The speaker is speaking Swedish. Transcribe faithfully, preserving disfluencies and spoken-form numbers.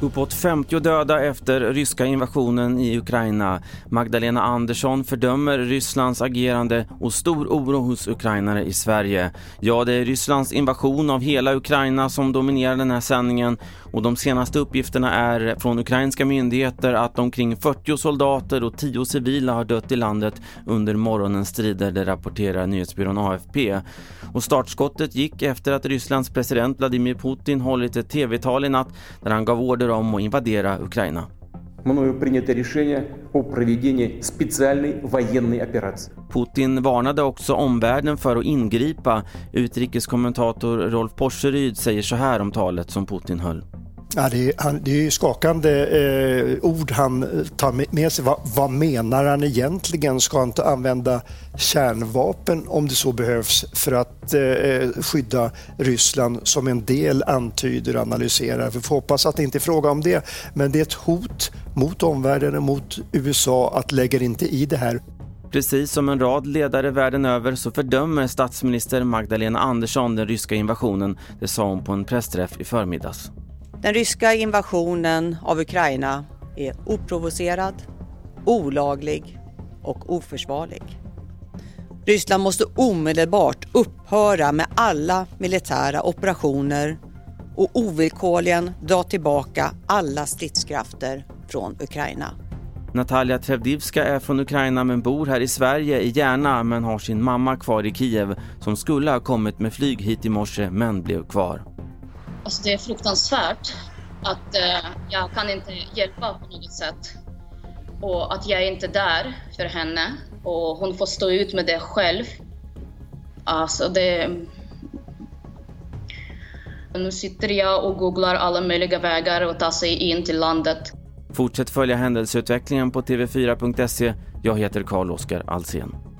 Uppåt femtio döda efter ryska invasionen i Ukraina. Magdalena Andersson fördömer Rysslands agerande och stor oro hos ukrainare i Sverige. Ja, det är Rysslands invasion av hela Ukraina som dominerar den här sändningen. Och de senaste uppgifterna är från ukrainska myndigheter att omkring fyrtio soldater och tio civila har dött i landet under morgonens strider, det rapporterar nyhetsbyrån A F P. Och startskottet gick efter att Rysslands president Vladimir Putin hållit ett tv-tal i natt där han gav order om att invadera Ukraina. Мною принято решение о проведении специальной военной операции. Putin varnade också omvärlden för att ingripa. Utrikeskommentator Rolf Porscheryd säger så här om talet som Putin höll. Ja, det, är, han, det är ju skakande eh, ord han tar med sig. Va, vad menar han egentligen? Ska han inte använda kärnvapen om det så behövs för att eh, skydda Ryssland, som en del antyder och analyserar? Vi får hoppas att det inte är fråga om det, men det är ett hot mot omvärlden och mot U S A att lägga inte i det här. Precis som en rad ledare världen över så fördömer statsminister Magdalena Andersson den ryska invasionen. Det sa hon på en pressträff i förmiddags. Den ryska invasionen av Ukraina är oprovocerad, olaglig och oförsvarlig. Ryssland måste omedelbart upphöra med alla militära operationer och ovillkorligen dra tillbaka alla stridskrafter från Ukraina. Natalia Tverdivska är från Ukraina men bor här i Sverige i Järna, men har sin mamma kvar i Kiev som skulle ha kommit med flyg hit i morse men blev kvar. Alltså det är fruktansvärt att eh, jag kan inte hjälpa på något sätt och att jag är inte där för henne och hon får stå ut med det själv. Alltså det... Nu sitter jag och googlar alla möjliga vägar att ta sig in till landet. Fortsätt följa händelseutvecklingen på tv fyra punkt se. Jag heter Carl-Oskar Alsén.